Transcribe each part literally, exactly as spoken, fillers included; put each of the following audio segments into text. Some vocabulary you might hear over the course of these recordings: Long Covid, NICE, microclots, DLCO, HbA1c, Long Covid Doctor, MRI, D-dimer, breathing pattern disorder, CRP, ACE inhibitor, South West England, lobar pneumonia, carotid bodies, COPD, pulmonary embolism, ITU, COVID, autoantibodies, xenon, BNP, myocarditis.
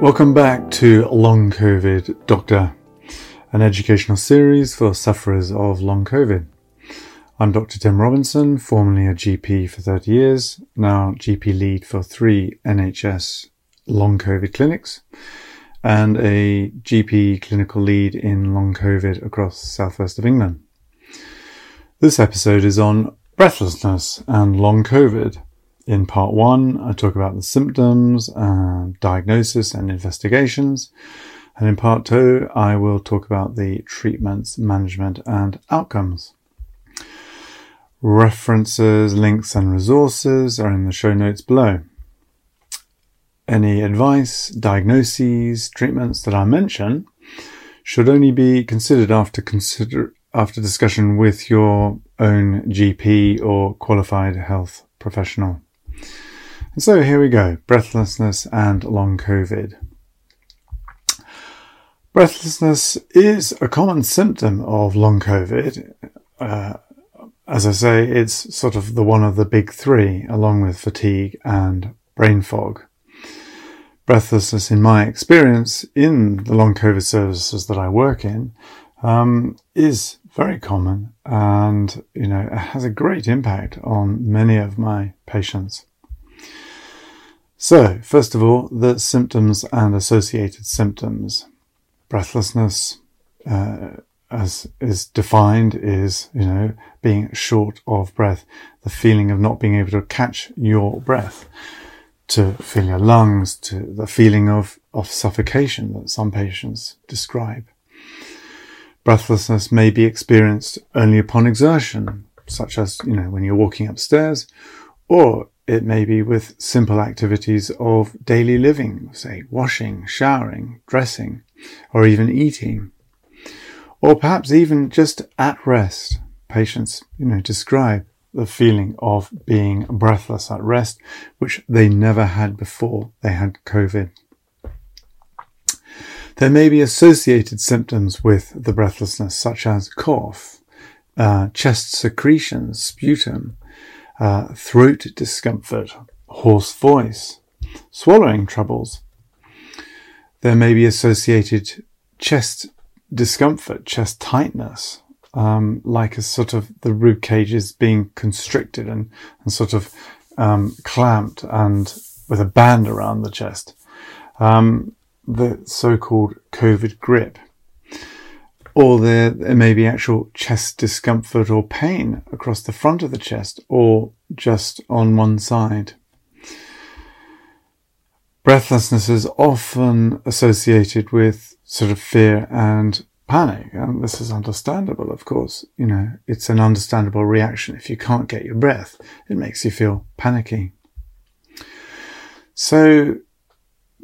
Welcome back to Long Covid Doctor, an educational series for sufferers of Long Covid. I'm Dr Tim Robinson, formerly a G P for thirty years, now G P lead for three N H S Long Covid clinics and a G P clinical lead in Long Covid across the southwest of England. This episode is on breathlessness and Long Covid. In part one, I talk about the symptoms, uh, diagnosis and investigations. And in part two, I will talk about the treatments, management and outcomes. References, links and resources are in the show notes below. Any advice, diagnoses, treatments that I mention should only be considered after consider after discussion with your own G P or qualified health professional. And so here we go, breathlessness and Long Covid. Breathlessness is a common symptom of Long Covid. Uh, as I say, it's sort of the one of the big three, along with fatigue and brain fog. Breathlessness, in my experience, in the Long Covid services that I work in, um, is very common and, you know, has a great impact on many of my patients. So, first of all, the symptoms and associated symptoms. Breathlessness, uh, as is defined, is, you know, being short of breath, the feeling of not being able to catch your breath, to fill your lungs, to the feeling of, of suffocation that some patients describe. Breathlessness may be experienced only upon exertion, such as, you know, when you're walking upstairs, or it may be with simple activities of daily living, say washing, showering, dressing, or even eating. Or perhaps even just at rest. Patients, you know, describe the feeling of being breathless at rest, which they never had before they had COVID. There may be associated symptoms with the breathlessness, such as cough, uh, chest secretions, sputum, Uh, throat discomfort, hoarse voice, swallowing troubles. There may be associated chest discomfort, chest tightness, um, like a sort of the rib cages being constricted and, and sort of um, clamped and with a band around the chest, um, the so-called COVID grip. Or there, there may be actual chest discomfort or pain across the front of the chest or just on one side. Breathlessness is often associated with sort of fear and panic. And this is understandable, of course. You know, it's an understandable reaction. If you can't get your breath, it makes you feel panicky. So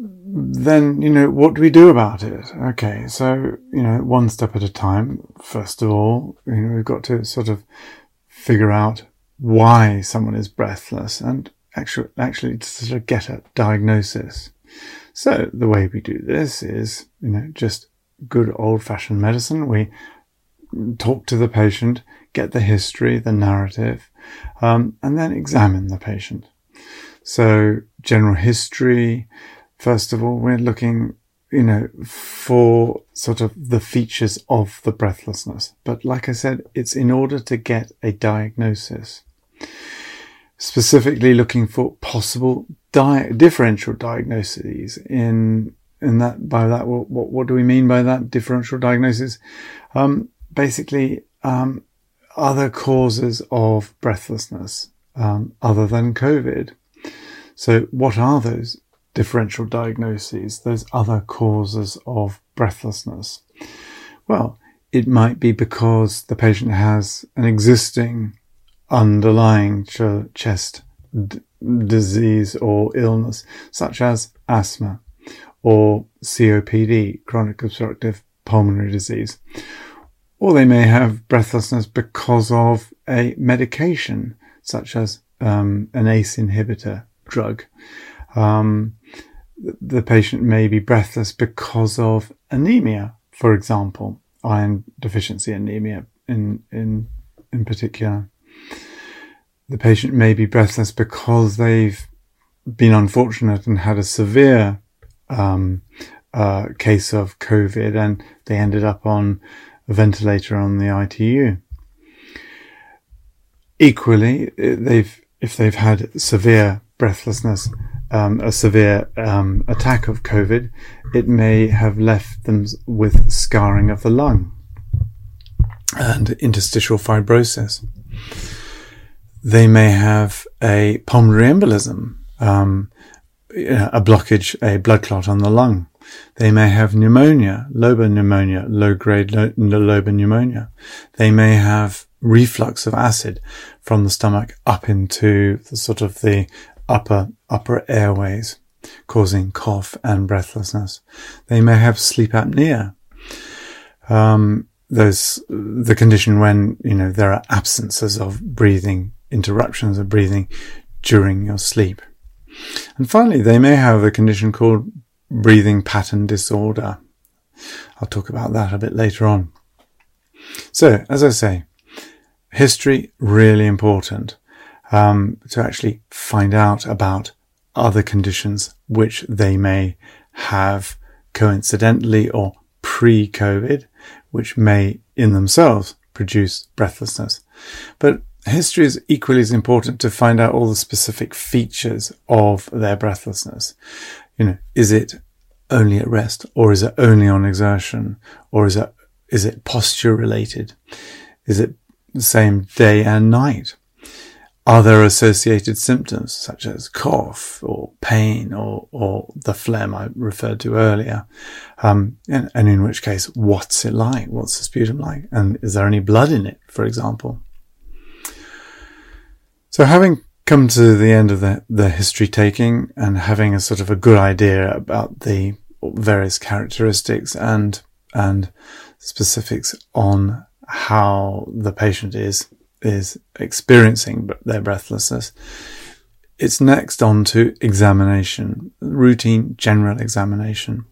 then, you know, what do we do about it? Okay, so, you know, one step at a time. First of all, you know, we've got to sort of figure out why someone is breathless and actually, actually to sort of get a diagnosis. So the way we do this is, you know, just good old-fashioned medicine. We talk to the patient, get the history, the narrative, um, and then examine the patient. So general history. First of all, we're looking, you know, for sort of the features of the breathlessness. But like I said, it's in order to get a diagnosis. Specifically looking for possible di- differential diagnoses. In, in that, by that, what, what, what do we mean by that? Differential diagnosis? Um, basically, um, other causes of breathlessness, um, other than COVID. So what are those differential diagnoses, those other causes of breathlessness? Well, it might be because the patient has an existing underlying ch- chest d- disease or illness, such as asthma or C O P D, chronic obstructive pulmonary disease. Or they may have breathlessness because of a medication, such as um, an A C E inhibitor drug. Um, the patient may be breathless because of anemia, for example, iron deficiency anemia in, in, in particular. The patient may be breathless because they've been unfortunate and had a severe um, uh, case of COVID, and they ended up on a ventilator on the I T U. Equally, they've if they've had severe breathlessness, um, a severe um, attack of COVID, it may have left them with scarring of the lung and interstitial fibrosis. They may have a pulmonary embolism, um, a blockage, a blood clot on the lung. They may have pneumonia, lobar pneumonia, low-grade lo- lobar pneumonia. They may have reflux of acid from the stomach up into the sort of the upper upper airways, causing cough and breathlessness. They may have sleep apnea. Um, those the condition when you know there are absences of breathing, interruptions of breathing during your sleep. And finally, they may have a condition called breathing pattern disorder. I'll talk about that a bit later on. So, as I say, history really important um, to actually find out about other conditions which they may have coincidentally or pre-COVID, which may in themselves produce breathlessness. But history is equally as important to find out all the specific features of their breathlessness. You know, is it only at rest, or is it only on exertion, or is it is it posture related? Is it the same day and night? Are there associated symptoms such as cough or pain or, or the phlegm I referred to earlier? Um, and, and in which case, what's it like? What's the sputum like? And is there any blood in it, for example? So having come to the end of the, the history taking and having a sort of a good idea about the various characteristics and, and specifics on how the patient is is experiencing their breathlessness, it's next on to examination, routine general examination,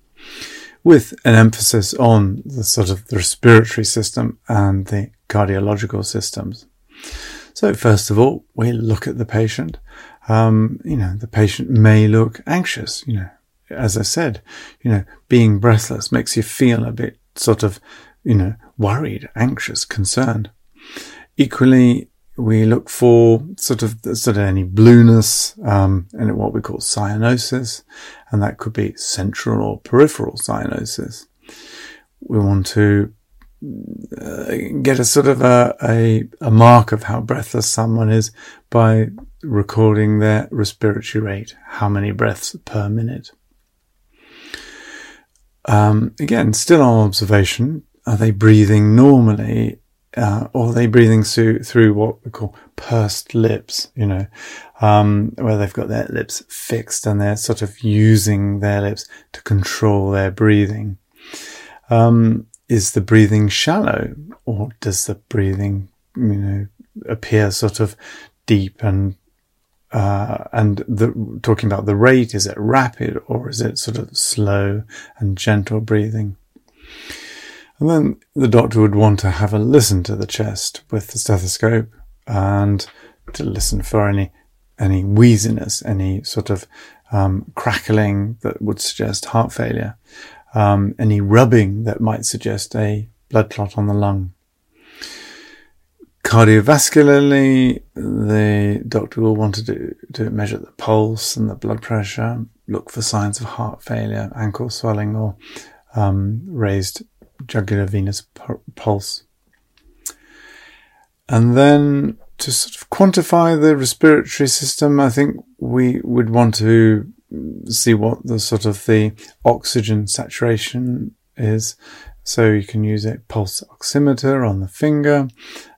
with an emphasis on the sort of the respiratory system and the cardiological systems. So first of all, we look at the patient. Um, you know, the patient may look anxious. You know, as I said, you know, being breathless makes you feel a bit sort of, you know, worried, anxious, concerned. Equally, we look for sort of sort of any blueness um, and what we call cyanosis, and that could be central or peripheral cyanosis. We want to uh, get a sort of a, a, a mark of how breathless someone is by recording their respiratory rate, how many breaths per minute. Um, again, still on observation. Are they breathing normally, uh, or are they breathing through, through what we call pursed lips, you know, um, where they've got their lips fixed and they're sort of using their lips to control their breathing? Um, is the breathing shallow, or does the breathing, you know, appear sort of deep and, uh, and the, talking about the rate, is it rapid or is it sort of slow and gentle breathing? And then the doctor would want to have a listen to the chest with the stethoscope and to listen for any any wheeziness, any sort of um, crackling that would suggest heart failure, um, any rubbing that might suggest a blood clot on the lung. Cardiovascularly, the doctor will want to do, to measure the pulse and the blood pressure, look for signs of heart failure, ankle swelling, or um, raised jugular venous pulse. And then to sort of quantify the respiratory system, I think we would want to see what the sort of the oxygen saturation is. So you can use a pulse oximeter on the finger,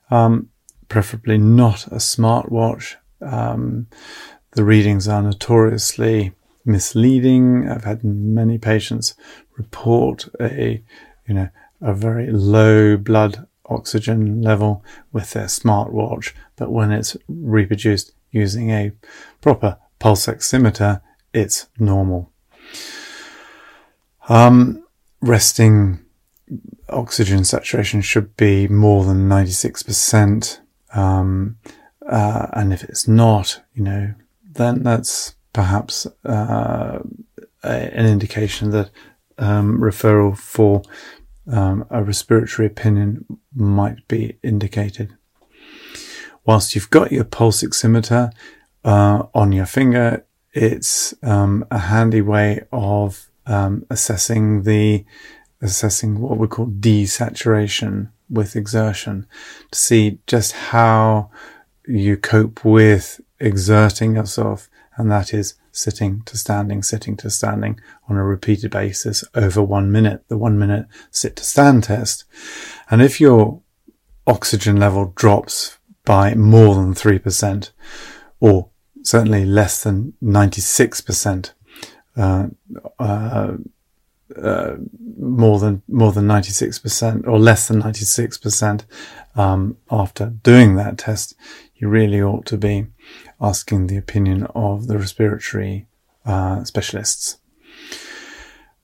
um, preferably not a smartwatch. Um, the readings are notoriously misleading. I've had many patients report a You know, a very low blood oxygen level with their smartwatch, but when it's reproduced using a proper pulse oximeter, it's normal. Um, resting oxygen saturation should be more than ninety-six percent, um, uh, and if it's not, you know, then that's perhaps uh, uh, an indication that um, referral for um, a respiratory opinion might be indicated. Whilst you've got your pulse oximeter uh, on your finger, it's um, a handy way of um, assessing the assessing what we call desaturation with exertion, to see just how you cope with exerting yourself, and that is sitting to standing, sitting to standing on a repeated basis over one minute, the one minute sit to stand test. And if your oxygen level drops by more than three percent, or certainly less than ninety-six percent, uh, uh, uh, more than more than ninety-six percent or less than ninety-six percent um, after doing that test, you really ought to be asking the opinion of the respiratory uh, specialists.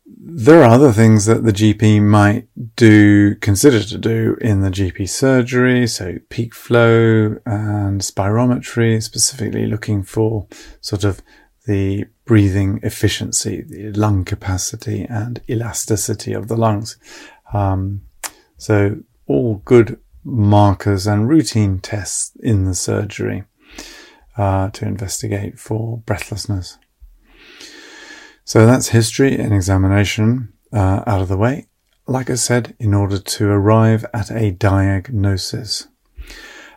There are other things that the G P might do, consider to do in the G P surgery, so peak flow and spirometry, specifically looking for sort of the breathing efficiency, the lung capacity and elasticity of the lungs. Um, so all good markers and routine tests in the surgery uh, to investigate for breathlessness. So that's history and examination uh, out of the way, like I said, in order to arrive at a diagnosis.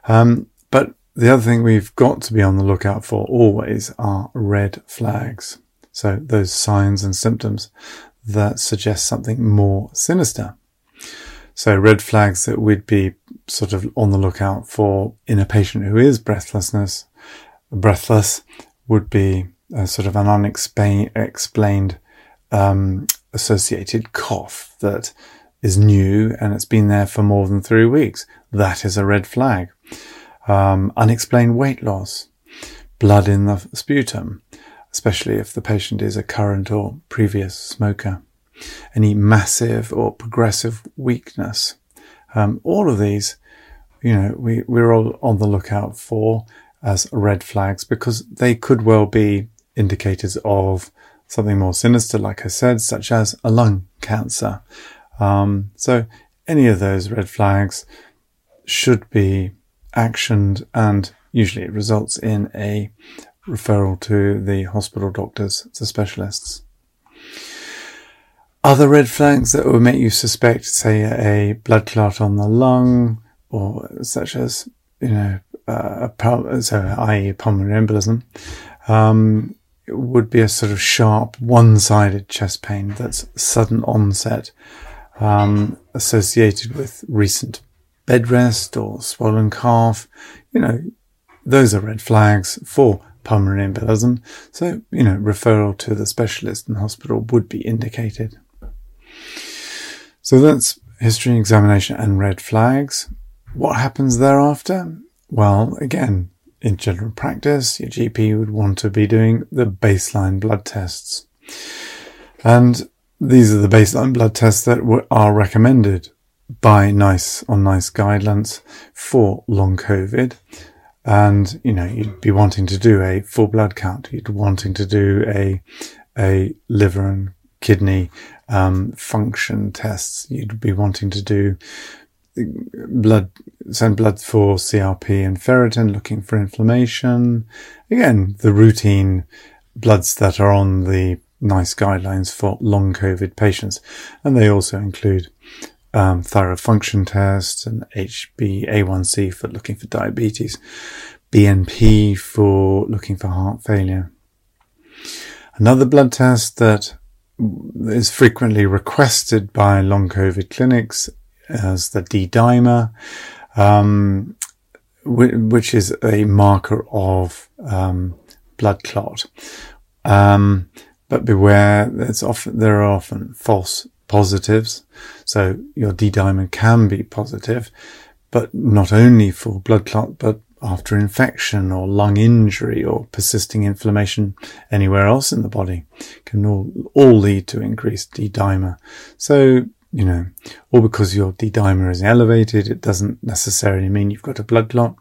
Um, but the other thing we've got to be on the lookout for always are red flags. So those signs and symptoms that suggest something more sinister. So red flags that we'd be sort of on the lookout for in a patient who is breathlessness, breathless would be Uh, sort of an unexplained unexplain, um, associated cough that is new and it's been there for more than three weeks. That is a red flag. Um, unexplained weight loss, blood in the sputum, especially if the patient is a current or previous smoker. Any massive or progressive weakness. Um, all of these, you know, we, we're all on the lookout for as red flags because they could well be indicators of something more sinister, like I said, such as a lung cancer. Um, so any of those red flags should be actioned, and usually it results in a referral to the hospital doctors, to specialists. Other red flags that would make you suspect, say, a blood clot on the lung, or such as, you know, uh, pul- so that is pulmonary embolism, Um, it would be a sort of sharp, one-sided chest pain that's sudden onset, um, associated with recent bed rest or swollen calf. You know, those are red flags for pulmonary embolism. So, you know, referral to the specialist in the hospital would be indicated. So that's history, examination and red flags. What happens thereafter? Well, again, in general practice, your G P would want to be doing the baseline blood tests. And these are the baseline blood tests that w- are recommended by NICE on NICE guidelines for long COVID. And, you know, you'd be wanting to do a full blood count. You'd wanting to do a, a liver and kidney, um, function tests. You'd be wanting to do blood, send blood for C R P and ferritin, looking for inflammation. Again, the routine bloods that are on the NICE guidelines for long COVID patients. And they also include um, thyroid function tests and H b A one c for looking for diabetes, B N P for looking for heart failure. Another blood test that is frequently requested by long COVID clinics as the D-dimer, um, which is a marker of um, blood clot. Um, but beware, it's often, there are often false positives. So your D-dimer can be positive, but not only for blood clot, but after infection or lung injury or persisting inflammation anywhere else in the body can all, all lead to increased D-dimer. So, you know, or because your D-dimer is elevated, it doesn't necessarily mean you've got a blood clot.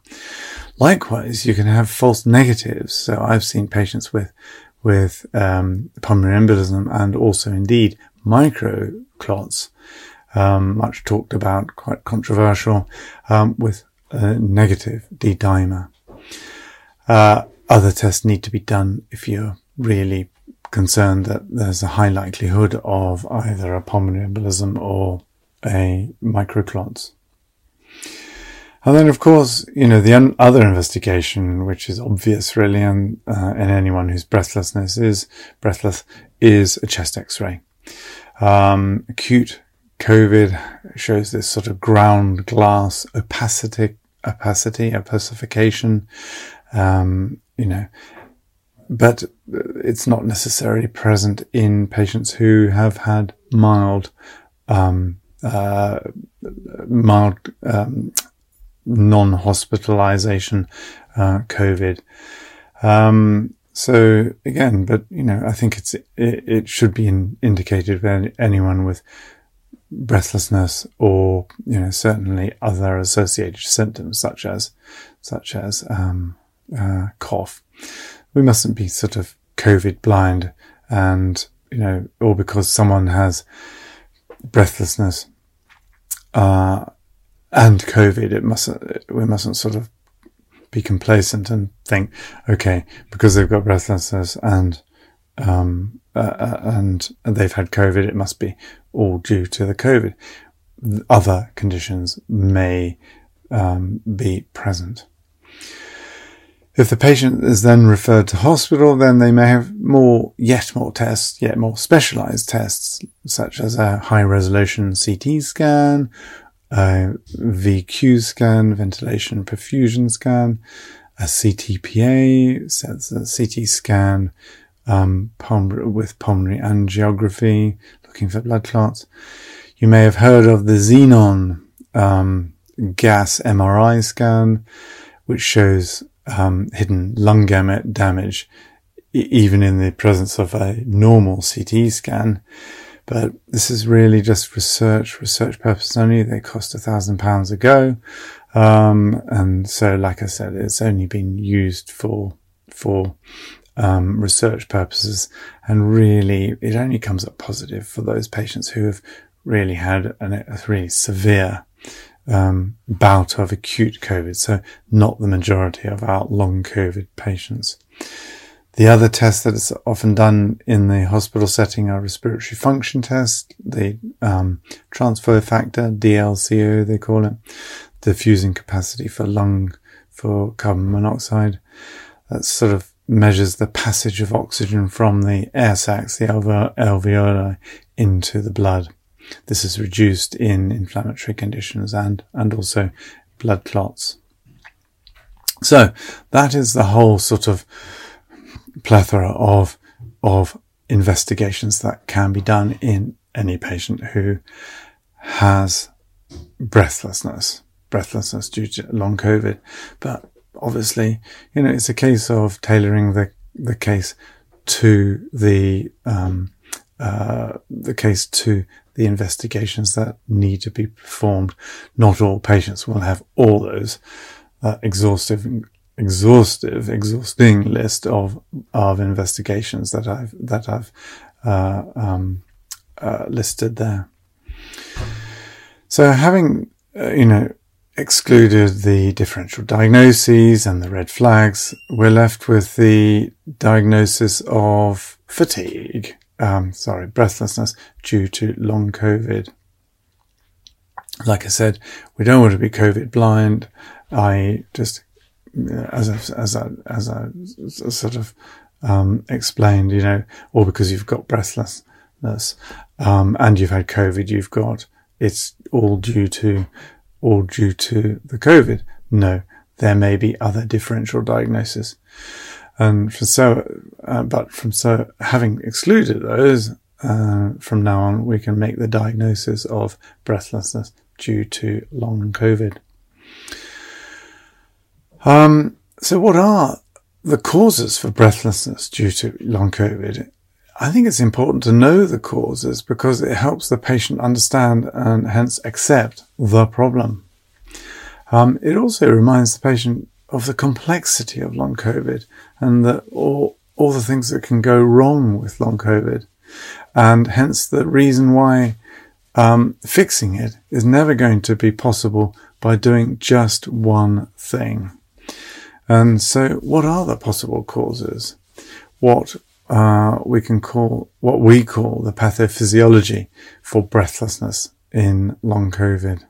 Likewise, you can have false negatives. So I've seen patients with with um, pulmonary embolism and also indeed microclots, um, much talked about, quite controversial, um, with a negative D-dimer. Uh, other tests need to be done if you're really concerned that there's a high likelihood of either a pulmonary embolism or a microclots. And then, of course, you know, the un- other investigation, which is obvious really, and uh, in anyone who's breathlessness is breathless, is a chest X-ray. Um, acute COVID shows this sort of ground glass opacity, opacity, opacification, um, you know, but it's not necessarily present in patients who have had mild, um, uh, mild, um, non-hospitalization uh, COVID. Um, so again, but you know, I think it's it, it should be in, indicated for anyone with breathlessness or, you know, certainly other associated symptoms such as such as um, uh, cough. We mustn't be sort of COVID blind, and you know, or because someone has breathlessness Uh, and COVID, it mustn't, we mustn't sort of be complacent and think, okay, because they've got breathlessness and, um, uh, and they've had COVID, it must be all due to the COVID. Other conditions may, um, be present. If the patient is then referred to hospital, then they may have more, yet more tests, yet more specialized tests, such as a high resolution C T scan, a V Q scan, ventilation perfusion scan, a C T P A, so it's a C T scan um, pulm- with pulmonary angiography, looking for blood clots. You may have heard of the xenon um, gas M R I scan, which shows um, hidden lung gamut damage, e- even in the presence of a normal C T scan. But this is really just research, research purposes only. They cost a thousand pounds a go. Um, and so, like I said, it's only been used for, for, um, research purposes. And really, it only comes up positive for those patients who have really had an, a really severe, um, bout of acute COVID. So not the majority of our long COVID patients. The other tests that is often done in the hospital setting are respiratory function tests, the um, transfer factor, D L C O they call it, diffusing capacity for lung, for carbon monoxide. That sort of measures the passage of oxygen from the air sacs, the alve- alveoli, into the blood. This is reduced in inflammatory conditions and, and also blood clots. So that is the whole sort of plethora of of investigations that can be done in any patient who has breathlessness breathlessness due to long COVID. But obviously, you know, it's a case of tailoring the the case to the um uh the case to the investigations that need to be performed. Not all patients will have all those uh, exhaustive Exhaustive, exhausting list of of investigations that I've that I've uh, um, uh, listed there. So, having uh, you know excluded the differential diagnoses and the red flags, we're left with the diagnosis of fatigue. Um, sorry, breathlessness due to long COVID. Like I said, we don't want to be COVID blind. I just As I, as I, as I sort of, um, explained, you know, or because you've got breathlessness, um, and you've had COVID, you've got, it's all due to, all due to the COVID. No, there may be other differential diagnosis. And for so, uh, but from so having excluded those, uh, from now on, we can make the diagnosis of breathlessness due to long COVID. Um, so what are the causes for breathlessness due to long COVID? I think it's important to know the causes because it helps the patient understand and hence accept the problem. Um, it also reminds the patient of the complexity of long COVID and that all, all the things that can go wrong with long COVID. And hence the reason why um, fixing it is never going to be possible by doing just one thing. And so what are the possible causes? What uh, we can call, what we call the pathophysiology for breathlessness in long COVID.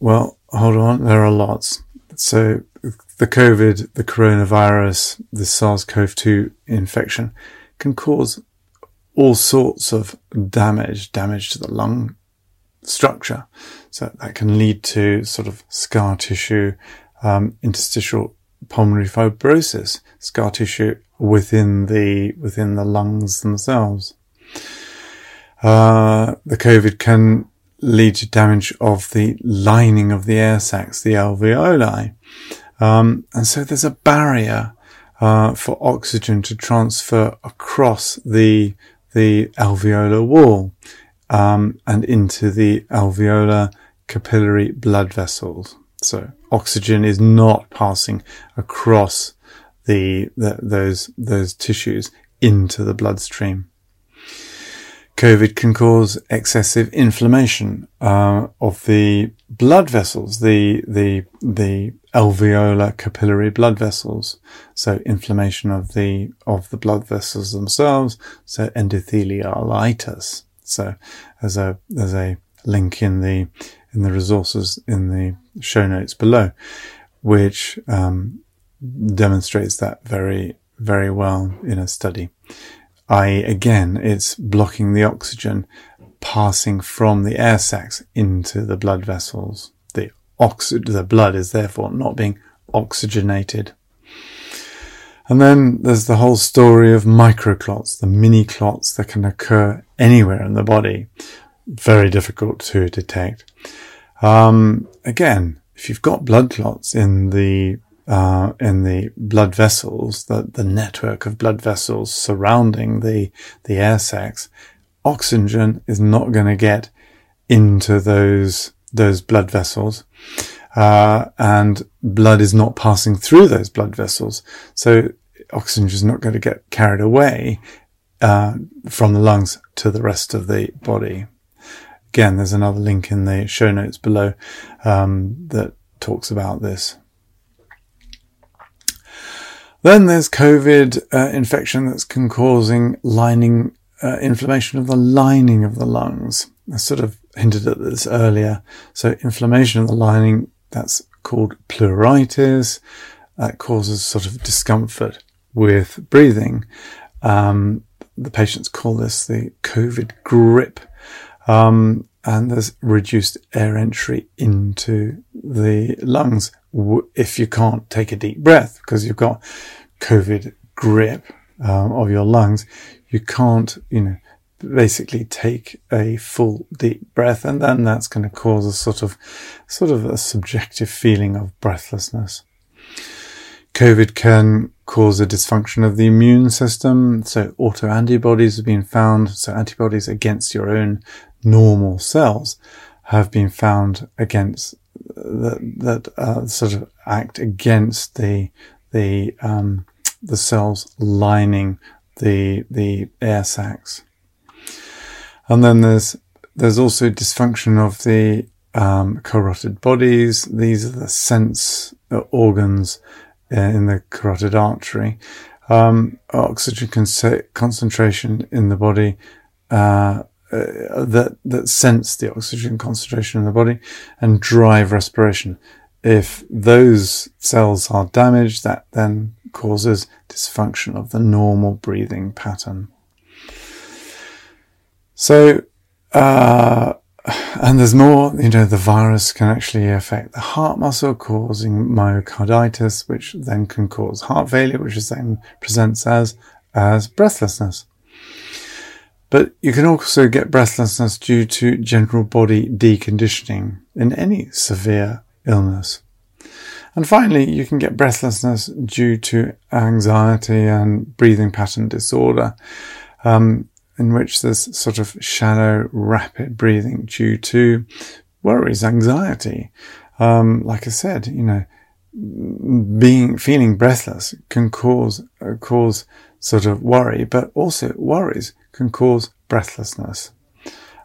Well, hold on, there are lots. So the COVID, the coronavirus, the SARS-CoV two infection can cause all sorts of damage, damage to the lung structure. So that can lead to sort of scar tissue, um, interstitial pulmonary fibrosis, scar tissue within the, within the lungs themselves. Uh, the COVID can lead to damage of the lining of the air sacs, the alveoli. Um, and so there's a barrier, uh, for oxygen to transfer across the, the alveolar wall, um, and into the alveolar capillary blood vessels. So oxygen is not passing across the, the those, those tissues into the bloodstream. COVID can cause excessive inflammation uh, of the blood vessels, the the the alveolar capillary blood vessels. So inflammation of the of the blood vessels themselves. So endothelialitis. So there's a there's a link in the in the resources in the show notes below, which um, demonstrates that very very well in a study. that is again, it's blocking the oxygen passing from the air sacs into the blood vessels. The oxy- the blood is therefore not being oxygenated. And then there's the whole story of microclots, the mini clots that can occur anywhere in the body. Very difficult to detect. Um, again, if you've got blood clots in the Uh, in the blood vessels, the, the network of blood vessels surrounding the, the air sacs, oxygen is not going to get into those, those blood vessels. Uh, and blood is not passing through those blood vessels. So oxygen is not going to get carried away, uh, from the lungs to the rest of the body. Again, there's another link in the show notes below, um, that talks about this. Then there's COVID uh, infection that's can causing lining, uh, inflammation of the lining of the lungs. I sort of hinted at this earlier. So inflammation of the lining, that's called pleuritis. That causes sort of discomfort with breathing. Um, the patients call this the COVID grip. Um, and there's reduced air entry into the lungs if you can't take a deep breath because you've got COVID grip um, of your lungs. You can't, you know, basically take a full deep breath, and then that's going to cause a sort of, sort of a subjective feeling of breathlessness. COVID can cause a dysfunction of the immune system. So autoantibodies have been found. So antibodies against your own normal cells have been found against that, that, uh, sort of act against the, the, um, the cells lining the, the air sacs. And then there's, there's also dysfunction of the, um, carotid bodies. These are the sense organs in the carotid artery. Um, oxygen con- concentration in the body, uh, Uh, that that sense the oxygen concentration in the body and drive respiration. If those cells are damaged, that then causes dysfunction of the normal breathing pattern. So, uh, and there's more, you know, the virus can actually affect the heart muscle, causing myocarditis, which then can cause heart failure, which is then presents as, as breathlessness. But you can also get breathlessness due to general body deconditioning in any severe illness. And finally, you can get breathlessness due to anxiety and breathing pattern disorder, um, in which there's sort of shallow, rapid breathing due to worries, anxiety. Um, like I said, you know, being feeling breathless can cause uh, cause sort of worry, but also worries can cause breathlessness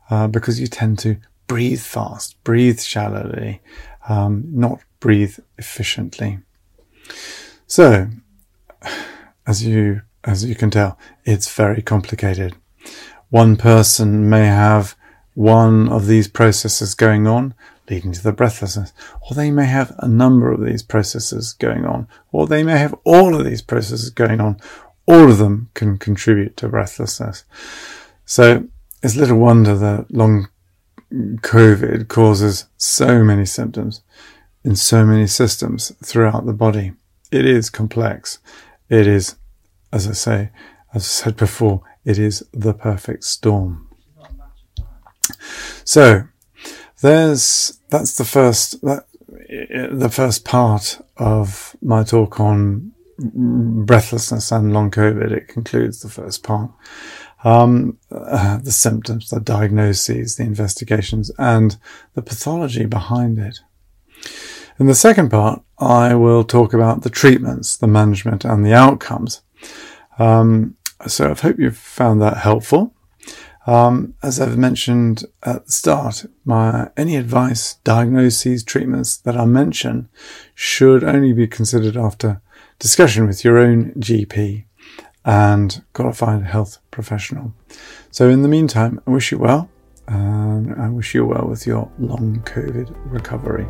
uh, because you tend to breathe fast, breathe shallowly, um, not breathe efficiently. So, as you as you can tell, it's very complicated. One person may have one of these processes going on, leading to the breathlessness, or they may have a number of these processes going on, or they may have all of these processes going on. All of them can contribute to breathlessness. So it's little wonder that long COVID causes so many symptoms in so many systems throughout the body. It is complex. It is, as I say, as I said before, it is the perfect storm. So there's that's the first that, the first part of my talk on breathlessness and long COVID. It concludes the first part, um, uh, the symptoms, the diagnoses, the investigations, and the pathology behind it. In the second part, I will talk about the treatments, the management, and the outcomes. Um, so I hope you've found that helpful. Um, as I've mentioned at the start, my, any advice, diagnoses, treatments that I mention should only be considered after discussion with your own G P and qualified health professional. So in the meantime, I wish you well, and I wish you well with your long COVID recovery.